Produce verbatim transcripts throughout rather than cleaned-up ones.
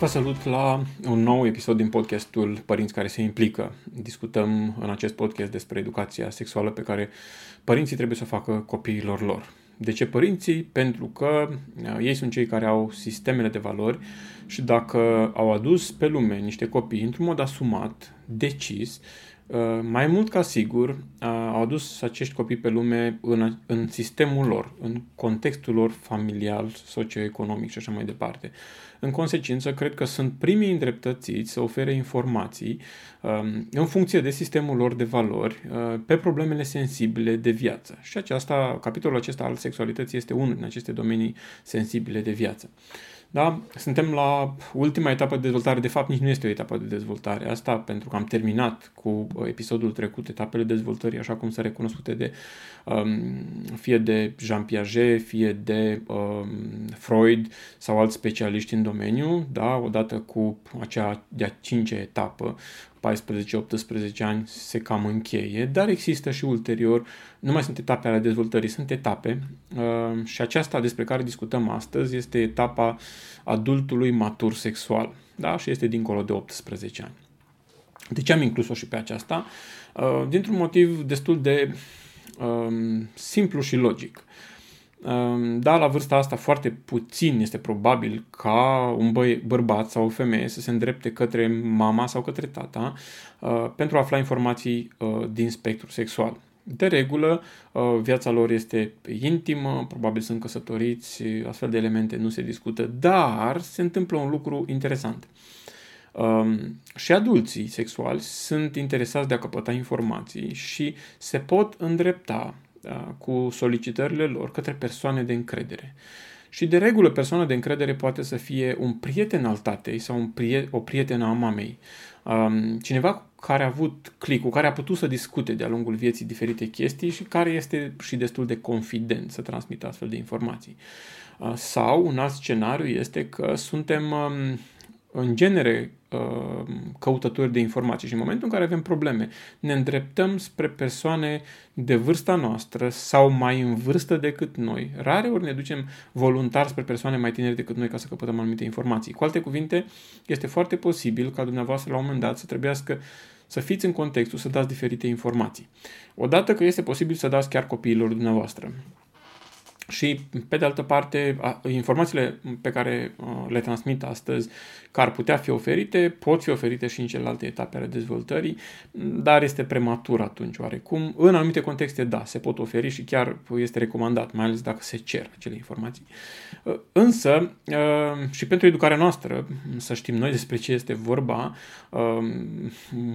Vă salut la un nou episod din podcastul Părinți care se implică. Discutăm în acest podcast despre educația sexuală pe care părinții trebuie să o facă copiilor lor. De ce părinții? Pentru că ei sunt cei care au sistemele de valori și dacă au adus pe lume niște copii într-un mod asumat, decis, mai mult ca sigur au adus acești copii pe lume în, în sistemul lor, în contextul lor familial, socioeconomic și așa mai departe. În consecință, cred că sunt primii îndreptățiți să ofere informații în funcție de sistemul lor de valori pe problemele sensibile de viață. Și aceasta, capitolul acesta al sexualității este unul din aceste domenii sensibile de viață. Da? Suntem la ultima etapă de dezvoltare, de fapt nici nu este o etapă de dezvoltare asta, pentru că am terminat cu episodul trecut etapele dezvoltării, așa cum sunt recunoscute de, fie de Jean Piaget, fie de Freud sau alți specialiști în domeniu, da? Odată cu acea de-a cincea etapă, paisprezece-optsprezece ani se cam încheie, dar există și ulterior, nu mai sunt etape ale dezvoltării, sunt etape și aceasta despre care discutăm astăzi este etapa adultului matur sexual, da? Și este dincolo de optsprezece ani. De ce am inclus-o și pe aceasta? Dintr-un motiv destul de simplu și logic. Da, la vârsta asta foarte puțin este probabil ca un bă- bărbat sau o femeie să se îndrepte către mama sau către tata uh, pentru a afla informații uh, din spectrul sexual. De regulă, uh, viața lor este intimă, probabil sunt căsătoriți, astfel de elemente nu se discută, dar se întâmplă un lucru interesant. Um, și adulții sexuali sunt interesați de a căpăta informații și se pot îndrepta cu solicitările lor către persoane de încredere. Și de regulă persoana de încredere poate să fie un prieten al tatei sau un priet- o prietenă a mamei. Cineva care a avut click, cu care a putut să discute de-a lungul vieții diferite chestii și care este și destul de confident să transmită astfel de informații. Sau un alt scenariu este că suntem în genere căutători de informații și în momentul în care avem probleme, ne îndreptăm spre persoane de vârsta noastră sau mai în vârstă decât noi. Rareori ne ducem voluntar spre persoane mai tineri decât noi ca să căpătăm anumite informații. Cu alte cuvinte, este foarte posibil ca dumneavoastră la un moment dat să trebuiască să fiți în contextul să dați diferite informații. Odată că este posibil să dați chiar copiilor dumneavoastră. Și, pe de altă parte, informațiile pe care le transmit astăzi, că ar putea fi oferite, pot fi oferite și în celelalte etape ale dezvoltării, dar este prematur atunci oarecum. În anumite contexte, da, se pot oferi și chiar este recomandat, mai ales dacă se cer acele informații. Însă, și pentru educarea noastră, să știm noi despre ce este vorba,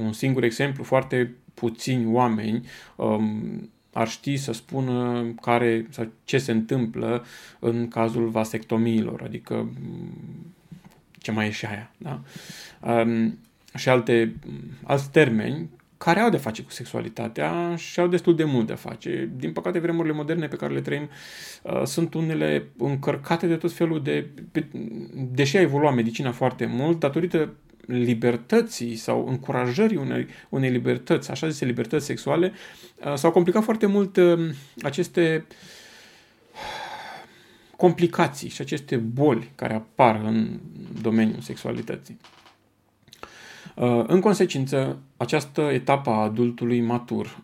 un singur exemplu, foarte puțini oameni ar ști să spună care, sau ce se întâmplă în cazul vasectomiilor, adică ce mai e și aia, da? Um, și alte, alți termeni care au de face cu sexualitatea și au destul de mult de face. Din păcate, vremurile moderne pe care le trăim uh, sunt unele încărcate de tot felul de... Deși a evoluat medicina foarte mult, datorită libertății sau încurajării unei, unei libertăți, așa zise libertăți sexuale, s-au complicat foarte mult aceste complicații și aceste boli care apar în domeniul sexualității. În consecință, această etapă a adultului matur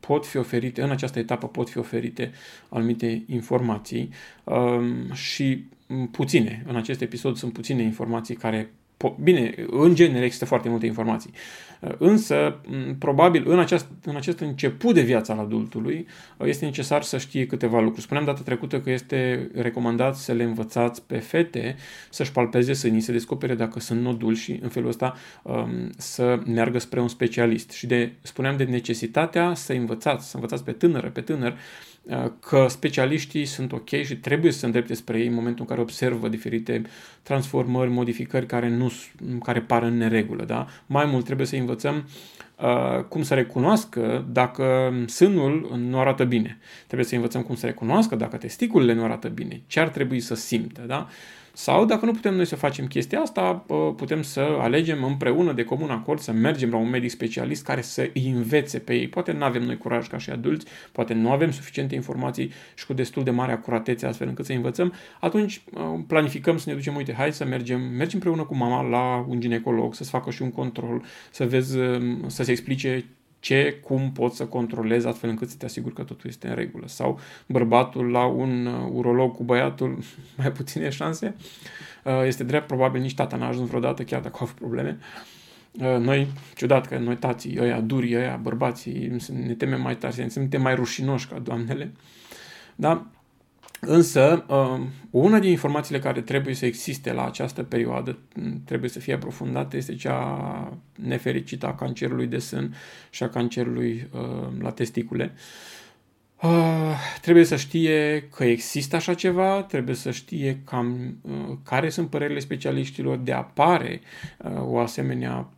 pot fi oferite, în această etapă pot fi oferite anumite informații și puține. În acest episod sunt puține informații care Bine, în genere există foarte multe informații, însă probabil în acest, în acest început de viața al adultului este necesar să știe câteva lucruri. Spuneam data trecută că este recomandat să le învățați pe fete să-și palpeze sânii, să descopere dacă sunt noduli și în felul ăsta să meargă spre un specialist. Și de, spuneam de necesitatea să învățați, să învățați pe tânără, pe tânăr că specialiștii sunt ok și trebuie să se îndrepte spre ei în momentul în care observă diferite transformări, modificări care, nu, care par în neregulă. Da? Mai mult trebuie să învățăm uh, cum să recunoască dacă sânul nu arată bine. Trebuie să învățăm cum să recunoască dacă testiculele nu arată bine, ce ar trebui să simtă. Da? Sau dacă nu putem noi să facem chestia asta, putem să alegem împreună de comun acord să mergem la un medic specialist care să îi învețe pe ei. Poate nu avem noi curaj ca și adulți, poate nu avem suficiente informații și cu destul de mare acuratețe astfel încât să învățăm. Atunci planificăm să ne ducem, uite, hai să mergem, mergem împreună cu mama la un ginecolog, să-ți facă și un control, să vezi, să se explice ce, cum poți să controlezi astfel încât să te asiguri că totul este în regulă. Sau bărbatul la un urolog cu băiatul, mai puține șanse. Este drept, probabil nici tata n-a ajuns vreodată, chiar dacă au avut probleme. Noi, ciudat că noi tații, ăia durii, ăia bărbații, ne temem mai tare, ne simtem mai rușinoși ca doamnele. Da? Însă, una din informațiile care trebuie să existe la această perioadă, trebuie să fie aprofundată, este cea nefericită a cancerului de sân și a cancerului la testicule. Trebuie să știe că există așa ceva, trebuie să știe cam care sunt părerile specialiștilor de apare o asemenea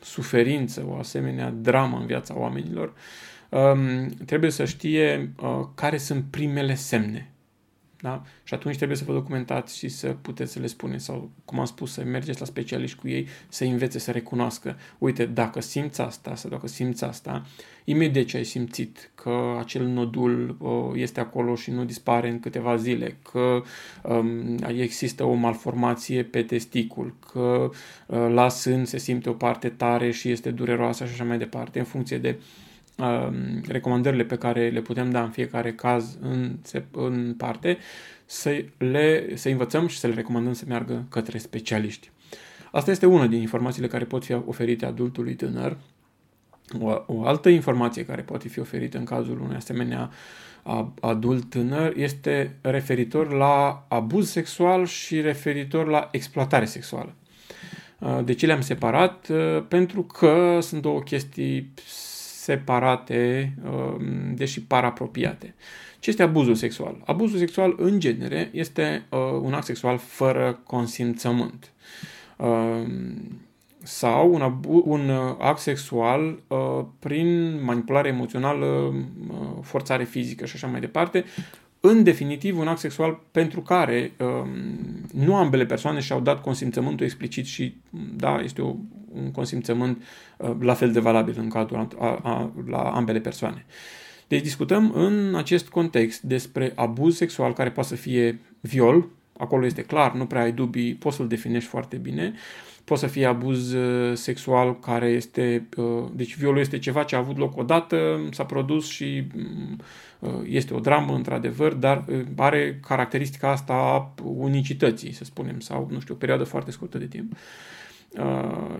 suferință, o asemenea dramă în viața oamenilor. Um, trebuie să știe uh, care sunt primele semne. Da? Și atunci trebuie să vă documentați și să puteți să le spuneți sau, cum am spus, să mergeți la specialiști cu ei, să învețe, să recunoască. Uite, dacă simți asta sau dacă simți asta, imediat ce ai simțit că acel nodul uh, este acolo și nu dispare în câteva zile, că um, există o malformație pe testicul, că uh, la sân se simte o parte tare și este dureroasă și așa mai departe, în funcție de recomandările pe care le putem da în fiecare caz în, în parte, să le să învățăm și să le recomandăm să meargă către specialiști. Asta este una din informațiile care pot fi oferite adultului tânăr. O, o altă informație care poate fi oferită în cazul unui asemenea adult tânăr este referitor la abuz sexual și referitor la exploatare sexuală. De ce le-am separat? Pentru că sunt două chestii separate, deși par apropiate. Ce este abuzul sexual? Abuzul sexual, în genere, este un act sexual fără consimțământ. Sau un, abu- un act sexual prin manipulare emoțională, forțare fizică și așa mai departe. În definitiv, un act sexual pentru care nu ambele persoane și-au dat consimțământul explicit și, da, este o un consimțământ la fel de valabil în cadrul a, a, la ambele persoane. Deci discutăm în acest context despre abuz sexual care poate să fie viol, acolo este clar, nu prea ai dubii, poți să-l definești foarte bine, poate să fie abuz sexual care este, deci violul este ceva ce a avut loc odată, s-a produs și este o dramă într-adevăr, dar are caracteristica asta a unicității, să spunem, sau, nu știu, o perioadă foarte scurtă de timp.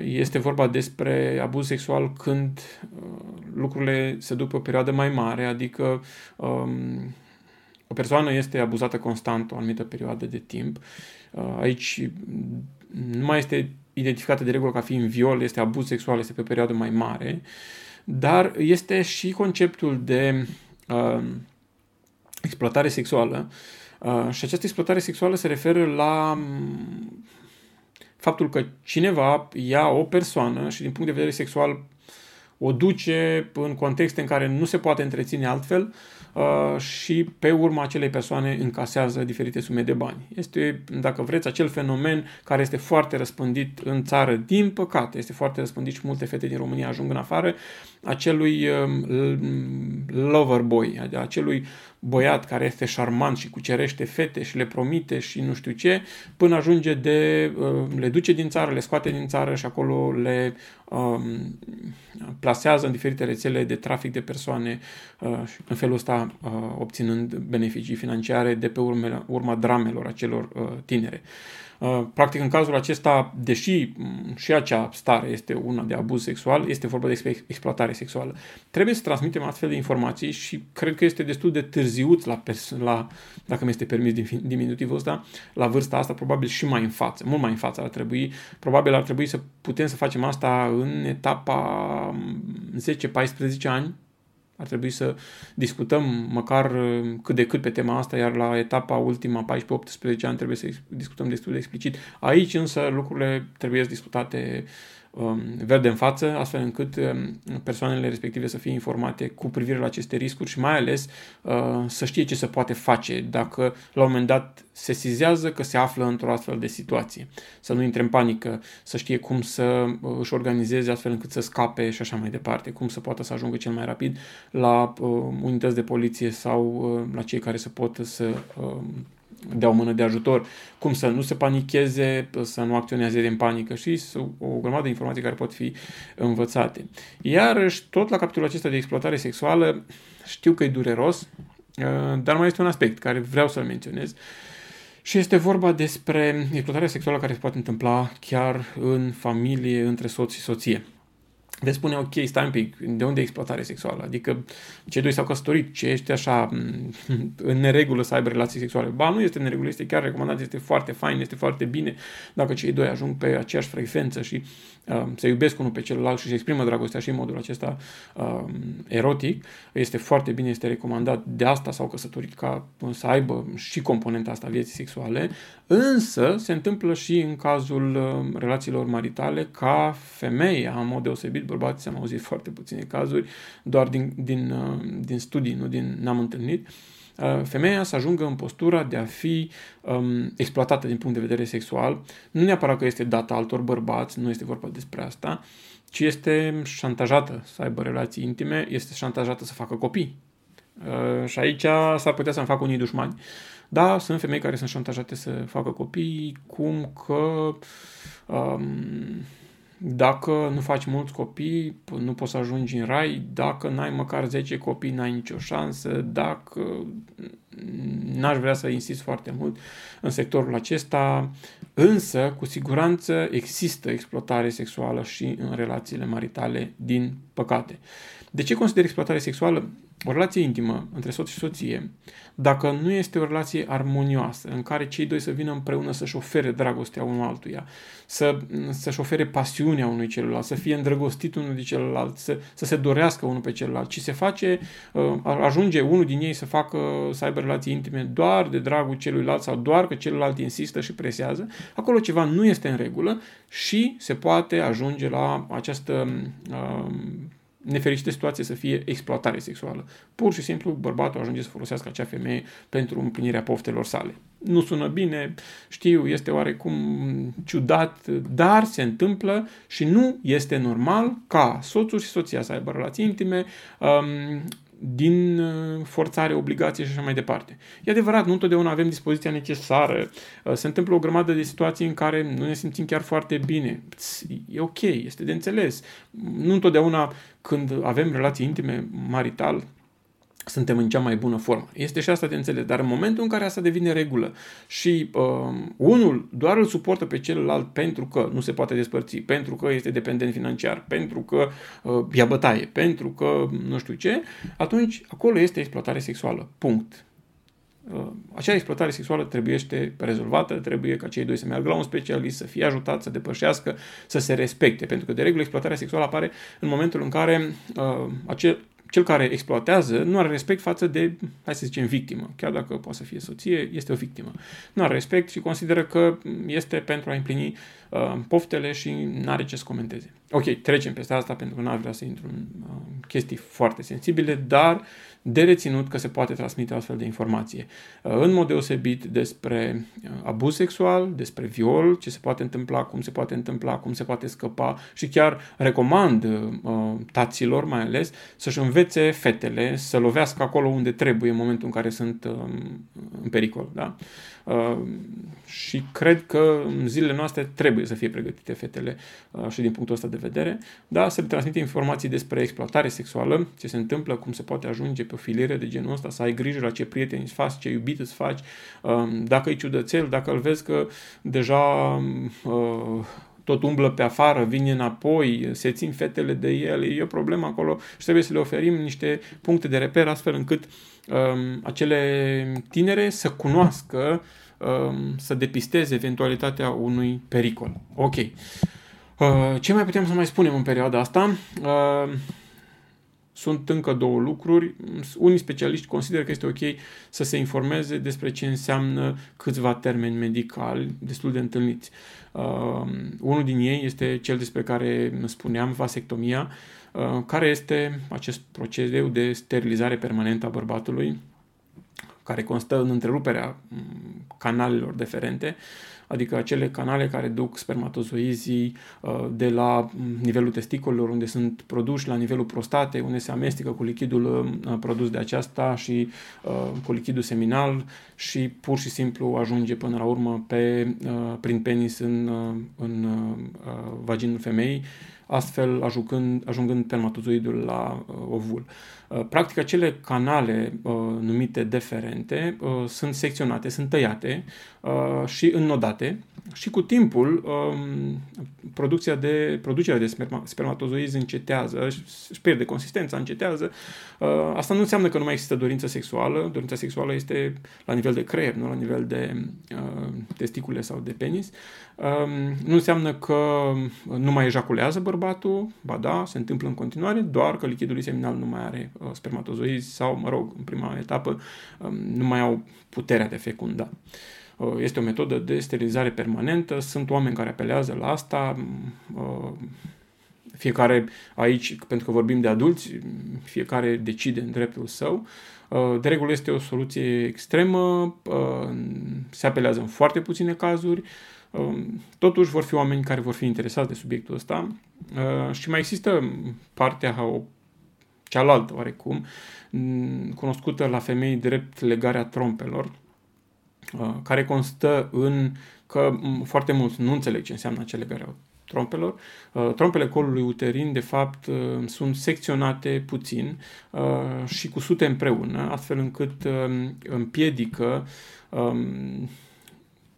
Este vorba despre abuz sexual când lucrurile se duc pe o perioadă mai mare, adică um, o persoană este abuzată constant o anumită perioadă de timp. Aici nu mai este identificată de regulă ca fiind viol, este abuz sexual, este pe o perioadă mai mare, dar este și conceptul de um, exploatare sexuală uh, și această exploatare sexuală se referă la um, faptul că cineva ia o persoană și din punct de vedere sexual o duce în contexte în care nu se poate întreține altfel și pe urma acelei persoane încasează diferite sume de bani. Este, dacă vreți, acel fenomen care este foarte răspândit în țară, din păcate, este foarte răspândit și multe fete din România ajung în afară, acelui lover boy, acelui băiat care este șarmant și cucerește fete și le promite și nu știu ce, până ajunge de, le duce din țară, le scoate din țară și acolo le um, plasează în diferite rețele de trafic de persoane, uh, în felul ăsta uh, obținând beneficii financiare de pe urme, urma dramelor acelor uh, tinere. Practic, în cazul acesta, deși și acea stare este una de abuz sexual, este vorba despre exploatare sexuală. Trebuie să transmitem astfel de informații și cred că este destul de târziuț, la pers- la, dacă mi-este permis diminutivul ăsta, la vârsta asta, probabil și mai în față, mult mai în față ar trebui. Probabil ar trebui să putem să facem asta în etapa zece paisprezece ani, Ar trebui să discutăm măcar cât de cât pe tema asta, iar la etapa ultima, paisprezece-optsprezece ani, trebuie să discutăm destul de explicit. Aici însă lucrurile trebuie discutate um, verde în față, astfel încât um, persoanele respective să fie informate cu privire la aceste riscuri și mai ales uh, să știe ce se poate face dacă la un moment dat se sesizează că se află într-o astfel de situație. Să nu intre în panică, să știe cum să își organizeze astfel încât să scape și așa mai departe, cum să poată să ajungă cel mai rapid la uh, unități de poliție sau uh, la cei care se pot să uh, dea o mână de ajutor, cum să nu se panicheze, să nu acționeze în panică și o grămadă de informații care pot fi învățate. Iarăși, tot la capitolul acesta de exploatare sexuală, știu că e dureros, uh, dar mai este un aspect care vreau să-l menționez. Și este vorba despre exploatarea sexuală care se poate întâmpla chiar în familie, între soț și soție. Veți spune, ok, stai un pic, de unde e exploatare sexuală? Adică cei doi s-au căsătorit, ce ești așa în neregulă să aibă relații sexuale? Ba, nu este în neregulă, este chiar recomandat, este foarte fain, este foarte bine dacă cei doi ajung pe aceeași frecvență și uh, se iubesc unul pe celălalt și se exprimă dragostea și în modul acesta uh, erotic. Este foarte bine, este recomandat, de asta s-au căsătorit, ca să aibă și componenta asta vieții sexuale, însă se întâmplă și în cazul uh, relațiilor maritale ca femeia, în mod deosebit, bărbații, am auzit foarte puține cazuri, doar din, din, din studii, nu din n-am întâlnit, femeia să ajungă în postura de a fi um, exploatată din punct de vedere sexual. Nu neapărat că este dată altor bărbați, nu este vorba despre asta, ci este șantajată să aibă relații intime, este șantajată să facă copii. Uh, și aici s-ar putea să-mi fac unii dușmani. Da, sunt femei care sunt șantajate să facă copii, cum că... Um, Dacă nu faci mulți copii, nu poți să ajungi în rai, dacă n-ai măcar zece copii, n-ai nicio șansă, dacă n-aș vrea să insist foarte mult în sectorul acesta, însă, cu siguranță, există exploatare sexuală și în relațiile maritale, din păcate. De ce consider exploatare sexuală? O relație intimă între soț și soție, dacă nu este o relație armonioasă, în care cei doi să vină împreună să-și ofere dragostea unul altuia, să, să-și ofere pasiunea unui celălalt, să fie îndrăgostit unul de celălalt, să, să se dorească unul pe celălalt, ci se face, ajunge unul din ei să facă, să aibă relații intime doar de dragul celuilalt sau doar că celălalt insistă și presează, acolo ceva nu este în regulă și se poate ajunge la această... Um, nefericită situație să fie exploatare sexuală. Pur și simplu, bărbatul ajunge să folosească acea femeie pentru împlinirea poftelor sale. Nu sună bine, știu, este oarecum ciudat, dar se întâmplă și nu este normal ca soțul și soția să aibă relații intime, um, din forțare, obligație și așa mai departe. E adevărat, nu întotdeauna avem dispoziția necesară. Se întâmplă o grămadă de situații în care nu ne simțim chiar foarte bine. E ok, este de înțeles. Nu întotdeauna când avem relații intime, marital, suntem în cea mai bună formă. Este și asta de înțeles, dar în momentul în care asta devine regulă și um, unul doar îl suportă pe celălalt pentru că nu se poate despărți, pentru că este dependent financiar, pentru că uh, ia bătaie, pentru că nu știu ce, atunci acolo este exploatare sexuală. Punct. Acea exploatare sexuală trebuiește rezolvată, trebuie ca cei doi să meargă la un specialist, să fie ajutat, să depășească, să se respecte, pentru că de regulă exploatarea sexuală apare în momentul în care uh, acel Cel care exploatează nu are respect față de, hai să zicem, victimă. Chiar dacă poate să fie soție, este o victimă. Nu are respect și consideră că este pentru a împlini uh, poftele și nu are ce să comenteze. Ok, trecem peste asta pentru că n-aș vrea să intru în uh, chestii foarte sensibile, dar de reținut că se poate transmite astfel de informație. Uh, în mod deosebit despre uh, abuz sexual, despre viol, ce se poate întâmpla, cum se poate întâmpla, cum se poate scăpa și chiar recomand uh, taților mai ales să-și învețe fetele să lovească acolo unde trebuie în momentul în care sunt um, în pericol. Da? Uh, și cred că în zilele noastre trebuie să fie pregătite fetele uh, și din punctul ăsta de vedere. Da? Se transmite informații despre exploatare sexuală, ce se întâmplă, cum se poate ajunge pe o filieră de genul ăsta, să ai grijă la ce prieteni îți faci, ce iubit îți faci, uh, dacă e ciudățel, dacă îl vezi că deja... Uh, tot umblă pe afară, vine înapoi, se țin fetele de ele, e o problemă acolo și trebuie să le oferim niște puncte de reper astfel încât um, acele tinere să cunoască, um, să depisteze eventualitatea unui pericol. Ok. Uh, ce mai putem să mai spunem în perioada asta? Uh, Sunt încă două lucruri. Unii specialiști consideră că este ok să se informeze despre ce înseamnă câțiva termeni medicali destul de întâlniți. Uh, unul din ei este cel despre care spuneam, vasectomia, uh, care este acest procedeu de sterilizare permanentă a bărbatului, care constă în întreruperea canalelor deferente, adică acele canale care duc spermatozoizii de la nivelul testicolelor, unde sunt produși, la nivelul prostatei, unde se amestecă cu lichidul produs de aceasta și cu lichidul seminal și pur și simplu ajunge până la urmă pe, prin penis în, în vaginul femeii, astfel ajungând, ajungând spermatozoidul la ovul. Practic, acele canale numite deferente sunt secționate, sunt tăiate și înnodate și cu timpul producția de, producerea de sperma, spermatozoizi încetează, își pierde consistența, încetează. Asta nu înseamnă că nu mai există dorință sexuală. Dorința sexuală este la nivel de creier, nu la nivel de testicule sau de penis. Nu înseamnă că nu mai ejaculează bărbatul, ba da, se întâmplă în continuare, doar că lichidul seminal nu mai are spermatozoizi sau, mă rog, în prima etapă, nu mai au puterea de fecunda. Este o metodă de sterilizare permanentă, sunt oameni care apelează la asta, fiecare aici, pentru că vorbim de adulți, fiecare decide în dreptul său. De regulă este o soluție extremă, se apelează în foarte puține cazuri. Totuși vor fi oameni care vor fi interesați de subiectul ăsta și mai există partea cealaltă oarecum, cunoscută la femei drept legarea trompelor, care constă în că foarte mulți nu înțeleg ce înseamnă acea legare trompelor. Trompele colului uterin, de fapt, sunt secționate puțin și cu sute împreună, astfel încât împiedică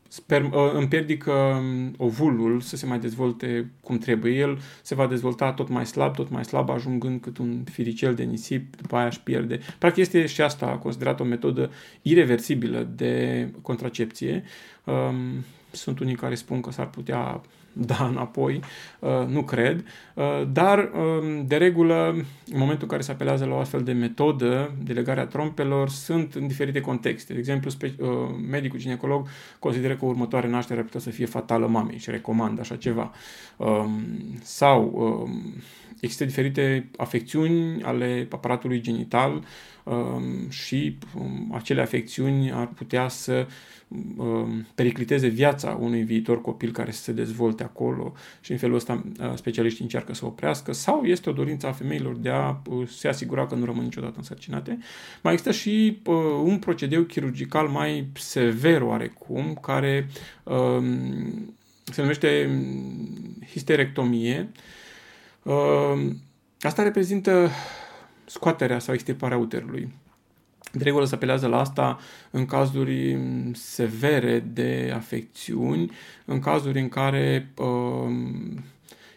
Sper, împiedică ovulul să se mai dezvolte cum trebuie. El se va dezvolta tot mai slab, tot mai slab, ajungând cât un firicel de nisip, după aia își pierde. Practic este și asta considerată o metodă ireversibilă de contracepție. Sunt unii care spun că s-ar putea da înapoi, nu cred, dar de regulă în momentul în care se apelează la o astfel de metodă de legare a trompelor sunt în diferite contexte. De exemplu, medicul ginecolog consideră că următoarea naștere ar putea să fie fatală mamei și recomandă așa ceva. Sau există diferite afecțiuni ale aparatului genital și acele afecțiuni ar putea să pericliteze viața unui viitor copil care se dezvolte acolo și în felul ăsta specialiștii încearcă să oprească, sau este o dorință a femeilor de a se asigura că nu rămân niciodată însărcinate. Mai există și un procedeu chirurgical mai sever oarecum, care se numește histerectomie. Asta reprezintă scoaterea sau extirparea uterului. De regulă se apelează la asta în cazuri severe de afecțiuni, în cazuri în care uh,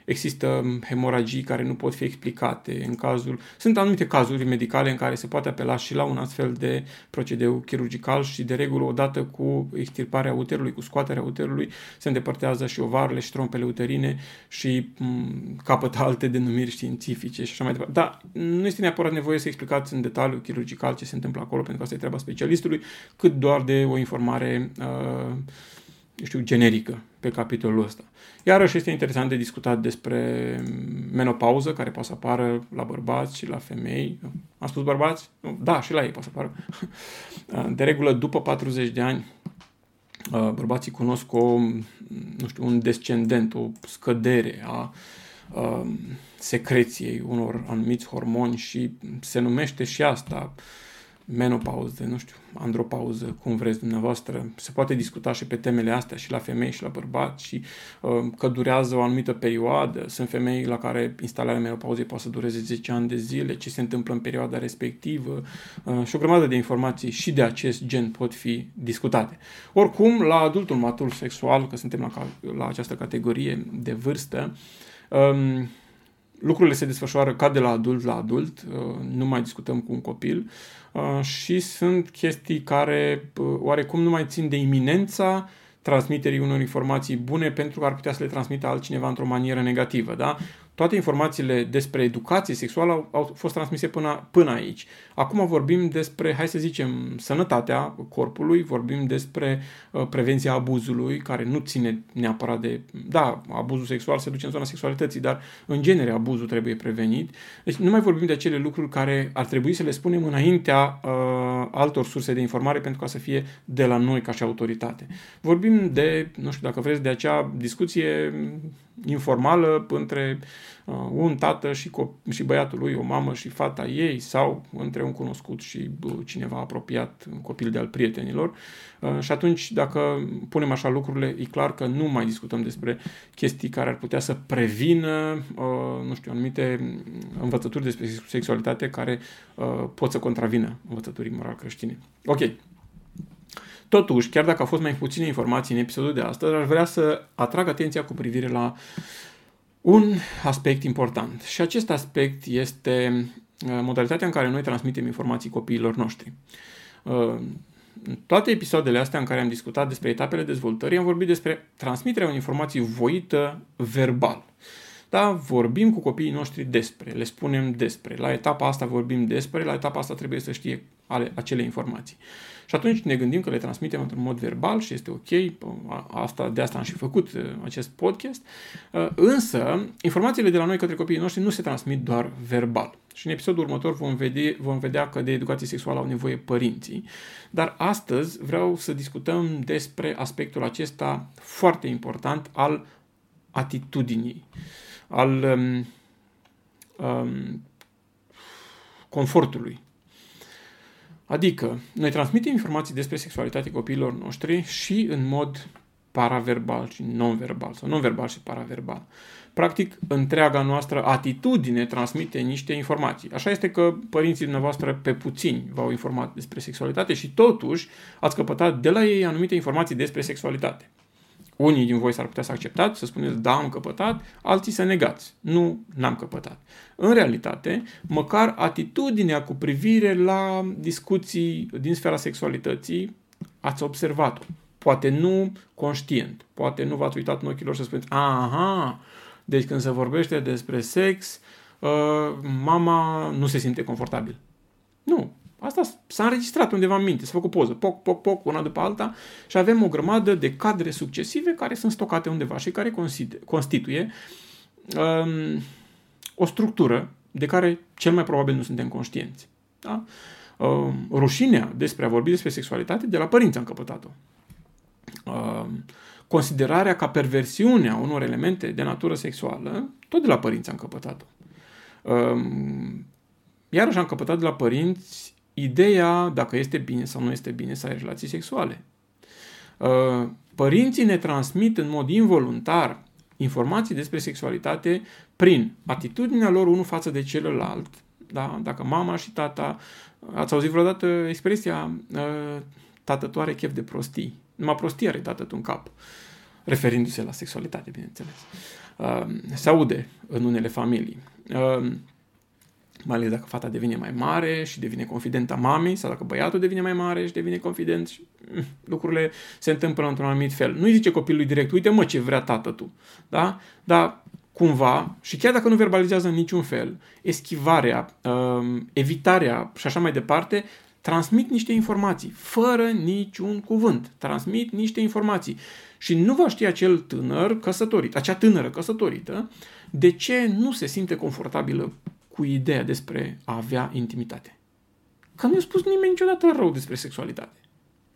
există hemoragii care nu pot fi explicate. În cazul... Sunt anumite cazuri medicale în care se poate apela și la un astfel de procedeu chirurgical și de regulă odată cu extirparea uterului, cu scoaterea uterului, se îndepărtează și ovarele și trompele uterine și m- capătă alte denumiri științifice și așa mai departe. Dar nu este neapărat nevoie să explicați în detaliu chirurgical ce se întâmplă acolo, pentru că asta e treaba specialistului, cât doar de o informare uh, știu, generică pe capitolul ăsta. Iarăși este interesant de discutat despre menopauză, care poate să apară la bărbați și la femei. Am spus bărbați? Da, și la ei poate să apară. De regulă, după patruzeci de ani, bărbații cunosc o, nu știu, un descendent, o scădere a secreției unor anumiți hormoni și se numește și asta menopauză, nu știu, andropauză, cum vreți dumneavoastră. Se poate discuta și pe temele astea și la femei și la bărbați și uh, că durează o anumită perioadă. Sunt femei la care instalarea menopauzei poate să dureze zece ani de zile, ce se întâmplă în perioada respectivă uh, și o grămadă de informații și de acest gen pot fi discutate. Oricum, la adultul matur sexual, că suntem la, ca- la această categorie de vârstă, um, lucrurile se desfășoară ca de la adult la adult, nu mai discutăm cu un copil și sunt chestii care oarecum nu mai țin de iminența transmiterii unor informații bune pentru că ar putea să le transmită altcineva într-o manieră negativă, da? Toate informațiile despre educație sexuală au, au fost transmise până, până aici. Acum vorbim despre, hai să zicem, sănătatea corpului, vorbim despre uh, prevenția abuzului, care nu ține neapărat de... Da, abuzul sexual se duce în zona sexualității, dar în genere abuzul trebuie prevenit. Deci nu mai vorbim de acele lucruri care ar trebui să le spunem înaintea uh, altor surse de informare pentru ca să fie de la noi ca și autoritate. Vorbim de, nu știu dacă vreți, de acea discuție informală între uh, un tată și, co- și băiatul lui, o mamă și fata ei, sau între un cunoscut și uh, cineva apropiat, un copil de-al prietenilor. Uh, și atunci, dacă punem așa lucrurile, e clar că nu mai discutăm despre chestii care ar putea să prevină, uh, nu știu, anumite învățături despre sexualitate care uh, pot să contravină învățăturii moral-creștine. Ok. Totuși, chiar dacă au fost mai puține informații în episodul de astăzi, aș vrea să atrag atenția cu privire la un aspect important. Și acest aspect este modalitatea în care noi transmitem informații copiilor noștri. În toate episoadele astea în care am discutat despre etapele dezvoltării, am vorbit despre transmiterea unei informații voită verbal. Da, vorbim cu copiii noștri despre, le spunem despre, la etapa asta vorbim despre, la etapa asta trebuie să știe ale, acele informații. Și atunci ne gândim că le transmitem într-un mod verbal și este ok, asta, de asta am și făcut acest podcast, însă informațiile de la noi către copiii noștri nu se transmit doar verbal. Și în episodul următor vom vedea, vom vedea că de educație sexuală au nevoie părinții, dar astăzi vreau să discutăm despre aspectul acesta foarte important al atitudinii, al um, um, confortului. Adică, noi transmitem informații despre sexualitate copiilor noștri și în mod paraverbal și non-verbal, sau non-verbal și paraverbal. Practic, întreaga noastră atitudine transmite niște informații. Așa este că părinții dumneavoastră pe puțini v-au informat despre sexualitate și totuși ați căpătat de la ei anumite informații despre sexualitate. Unii din voi s-ar putea să acceptați, să spuneți, da, am căpătat, alții să negați. Nu, n-am căpătat. În realitate, măcar atitudinea cu privire la discuții din sfera sexualității ați observat-o. Poate nu conștient, poate nu v-ați uitat în ochii lor să spuneți, aha, deci când se vorbește despre sex, mama nu se simte confortabil. Nu. Asta s-a înregistrat undeva în minte, s-a făcut poză, poc, poc, poc, una după alta și avem o grămadă de cadre succesive care sunt stocate undeva și care constituie um, o structură de care cel mai probabil nu suntem conștienți. Da? Um, rușinea despre a vorbi despre sexualitate de la părinți am căpătat-o. Um, considerarea ca perversiunea unor elemente de natură sexuală, tot de la părinți am căpătat-o. Um, iarăși am căpătat de la părinți ideea dacă este bine sau nu este bine să ai relații sexuale. Părinții ne transmit în mod involuntar informații despre sexualitate prin atitudinea lor unul față de celălalt. Da? Dacă mama și tata... Ați auzit vreodată expresia tatătoare chef de prostii. Numai prostii are tatătul în cap. Referindu-se la sexualitate, bineînțeles. Se aude în unele familii. Mai ales dacă fata devine mai mare și devine confidenta mamei, sau dacă băiatul devine mai mare și devine confident și lucrurile se întâmplă într-un anumit fel. Nu-i zice copilului direct, uite mă ce vrea tată tu, da? Dar cumva, și chiar dacă nu verbalizează în niciun fel, eschivarea, evitarea și așa mai departe, transmit niște informații, fără niciun cuvânt, transmit niște informații. Și nu va ști acel tânăr căsătorit, acea tânără căsătorită, de ce nu se simte confortabilă cu ideea despre a avea intimitate. Că nu i-a spus nimeni niciodată rău despre sexualitate.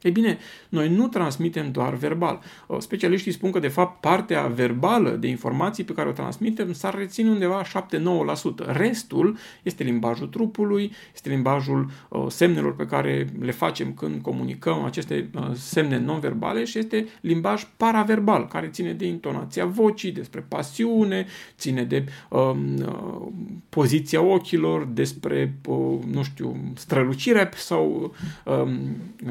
Ei bine, noi nu transmitem doar verbal. Specialiștii spun că, de fapt, partea verbală de informații pe care o transmitem s-ar reține undeva șapte-nouă la sută. Restul este limbajul trupului, este limbajul semnelor pe care le facem când comunicăm aceste semne non-verbale și este limbaj paraverbal, care ține de intonația vocii, despre pasiune, ține de um, poziția ochilor, despre, um, nu știu, strălucirea sau um,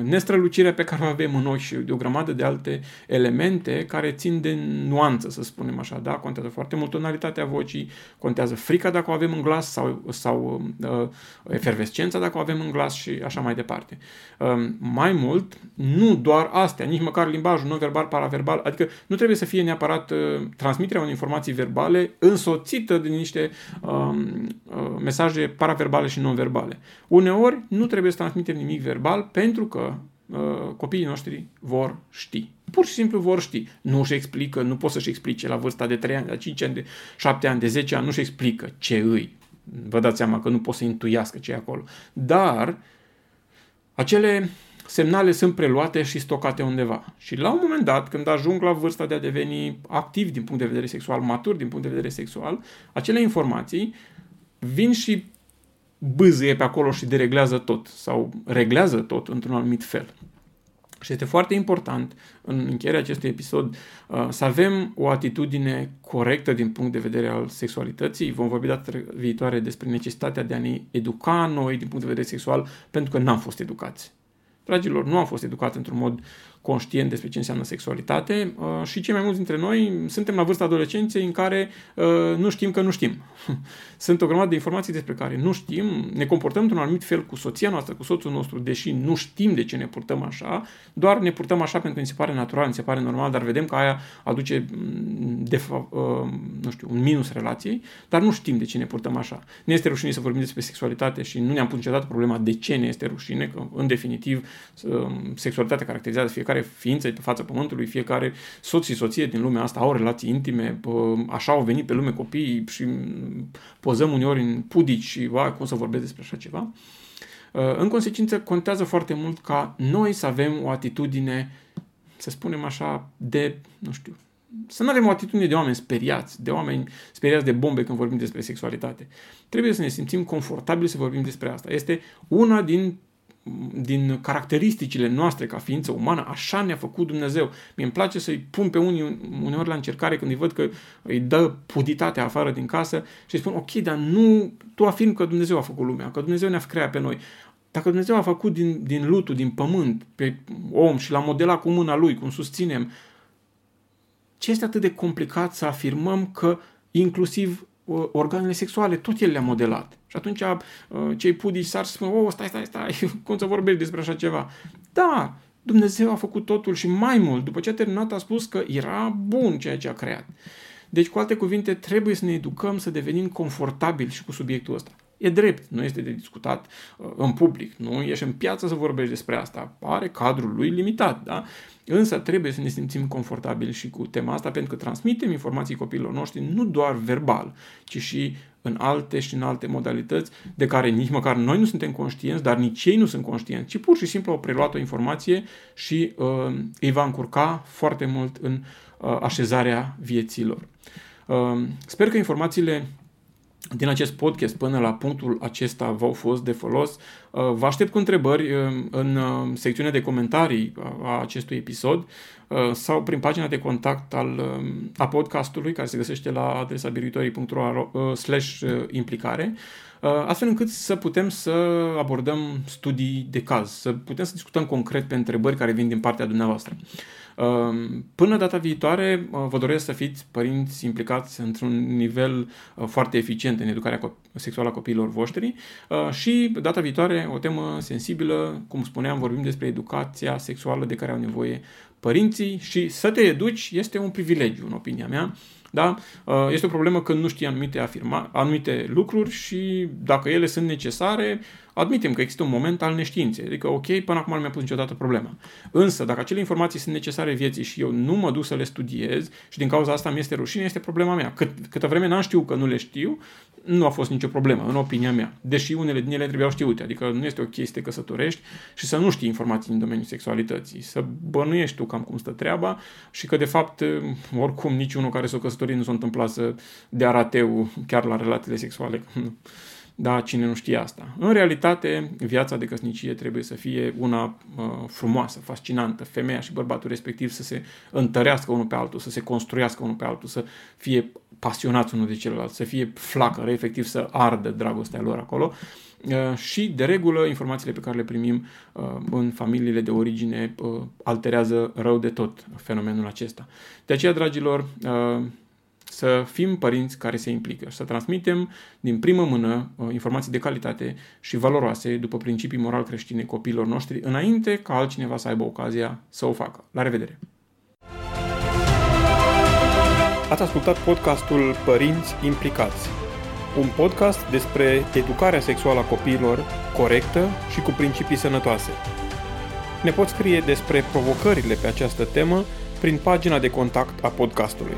nestrălucirea fericirea pe care o avem în noi și de o grămadă de alte elemente care țin de nuanță, să spunem așa, da? Contează foarte mult tonalitatea vocii, contează frica dacă o avem în glas sau, sau uh, efervescența dacă o avem în glas și așa mai departe. Uh, mai mult, nu doar astea, nici măcar limbajul non-verbal, paraverbal, adică nu trebuie să fie neapărat uh, transmiterea unei informații verbale însoțită de niște uh, uh, mesaje paraverbale și non-verbale. Uneori nu trebuie să transmitem nimic verbal pentru că uh, copiii noștri vor ști. Pur și simplu vor ști. Nu își explică, nu pot să-și explice la vârsta de trei ani, de cinci ani, de șapte ani, de zece ani, nu își explică ce îi. Vă dați seama că nu pot să intuiască ce e acolo. Dar acele semnale sunt preluate și stocate undeva. Și la un moment dat, când ajung la vârsta de a deveni activ din punct de vedere sexual, matur din punct de vedere sexual, acele informații vin și bâzâie pe acolo și dereglează tot sau reglează tot într-un anumit fel. Și este foarte important în încheierea acestui episod să avem o atitudine corectă din punct de vedere al sexualității. Vom vorbi data viitoare despre necesitatea de a ne educa noi din punct de vedere sexual pentru că n-am fost educați. Dragilor, nu am fost educați într-un mod conștient despre ce înseamnă sexualitate și cei mai mulți dintre noi suntem la vârsta adolescenței în care nu știm că nu știm. Sunt o grămadă de informații despre care nu știm, ne comportăm într-un anumit fel cu soția noastră, cu soțul nostru, deși nu știm de ce ne purtăm așa, doar ne purtăm așa pentru că ni se pare natural, ni se pare normal, dar vedem că aia aduce de fa- nu știu, un minus relației, dar nu știm de ce ne purtăm așa. Ne este rușine să vorbim despre sexualitate și nu ne-am pus niciodată problema de ce ne este rușine, că în definitiv sexualitatea caracterizează fiecare ființe pe fața pământului, fiecare soț și soție din lumea asta au relații intime, așa au venit pe lume copiii și pozăm uneori în pudici și va, cum să vorbesc despre așa ceva. În consecință, contează foarte mult ca noi să avem o atitudine, să spunem așa, de, nu știu, să nu avem o atitudine de oameni speriați, de oameni speriați de bombe când vorbim despre sexualitate. Trebuie să ne simțim confortabili să vorbim despre asta. Este una din din caracteristicile noastre ca ființă umană, așa ne-a făcut Dumnezeu. Mie îmi place să-i pun pe unii uneori la încercare când îi văd că îi dă puditatea afară din casă și îi spun, ok, dar nu, tu afirmi că Dumnezeu a făcut lumea, că Dumnezeu ne-a creat pe noi. Dacă Dumnezeu a făcut din, din lutul, din pământ, pe om și l-a modelat cu mâna lui, cum susținem, ce este atât de complicat să afirmăm că inclusiv organele sexuale, tot el le-a modelat. Și atunci cei pudici s-ar spune, oh, stai, stai, stai, cum să vorbești despre așa ceva? Da, Dumnezeu a făcut totul și mai mult. După ce a terminat a spus că era bun ceea ce a creat. Deci, cu alte cuvinte, trebuie să ne educăm să devenim confortabili și cu subiectul ăsta. E drept, nu este de discutat în public, nu ești în piață să vorbești despre asta, are cadrul lui limitat, da? Însă trebuie să ne simțim confortabili și cu tema asta, pentru că transmitem informații copiilor noștri nu doar verbal, ci și în alte și în alte modalități de care nici măcar noi nu suntem conștienți, dar nici ei nu sunt conștienți, ci pur și simplu au preluat o informație și uh, îi va încurca foarte mult în uh, așezarea vieților. Uh, sper că informațiile din acest podcast până la punctul acesta v-au fost de folos. Vă aștept cu întrebări în secțiunea de comentarii a acestui episod sau prin pagina de contact al, a podcastului care se găsește la adresa biruitorii punct ro slash implicare, astfel încât să putem să abordăm studii de caz, să putem să discutăm concret pe întrebări care vin din partea dumneavoastră. Până data viitoare, vă doresc să fiți părinți implicați într-un nivel foarte eficient în educarea sexuală a copiilor voștri și data viitoare o temă sensibilă, cum spuneam, vorbim despre educația sexuală de care au nevoie părinții și să te educi este un privilegiu, în opinia mea. Da? Este o problemă când nu știi anumite, afirma, anumite lucruri și dacă ele sunt necesare, admitem că există un moment al neștiinței. Adică, ok, până acum nu mi-a pus niciodată problema. Însă, dacă acele informații sunt necesare vieții și eu nu mă duc să le studiez și din cauza asta mi este rușine, este problema mea. Cât, câtă vreme n-am știut că nu le știu, nu a fost nicio problemă, în opinia mea. Deși unele din ele trebuiau știute. Adică nu este ok să te căsătorești și să nu știi informații în domeniul sexualității. Să bănuiești tu cam cum stă treaba și că, de fapt, oricum, niciunul care s-o căsătorit nu s-a întâmplat să dea rateu chiar la relațiile sexuale. Da, cine nu știe asta. În realitate, viața de căsnicie trebuie să fie una uh, frumoasă, fascinantă. Femeia și bărbatul respectiv să se întărească unul pe altul, să se construiască unul pe altul, să fie pasionați unul de celălalt, să fie flacără, efectiv să ardă dragostea lor acolo. și, de regulă, informațiile pe care le primim în familiile de origine alterează rău de tot fenomenul acesta. De aceea, dragilor, să fim părinți care se implică și să transmitem din primă mână informații de calitate și valoroase după principii moral creștine copiilor noștri, înainte ca altcineva să aibă ocazia să o facă. La revedere! Ați ascultat podcastul Părinți Implicați, un podcast despre educarea sexuală a copiilor corectă și cu principii sănătoase. Ne poți scrie despre provocările pe această temă prin pagina de contact a podcastului.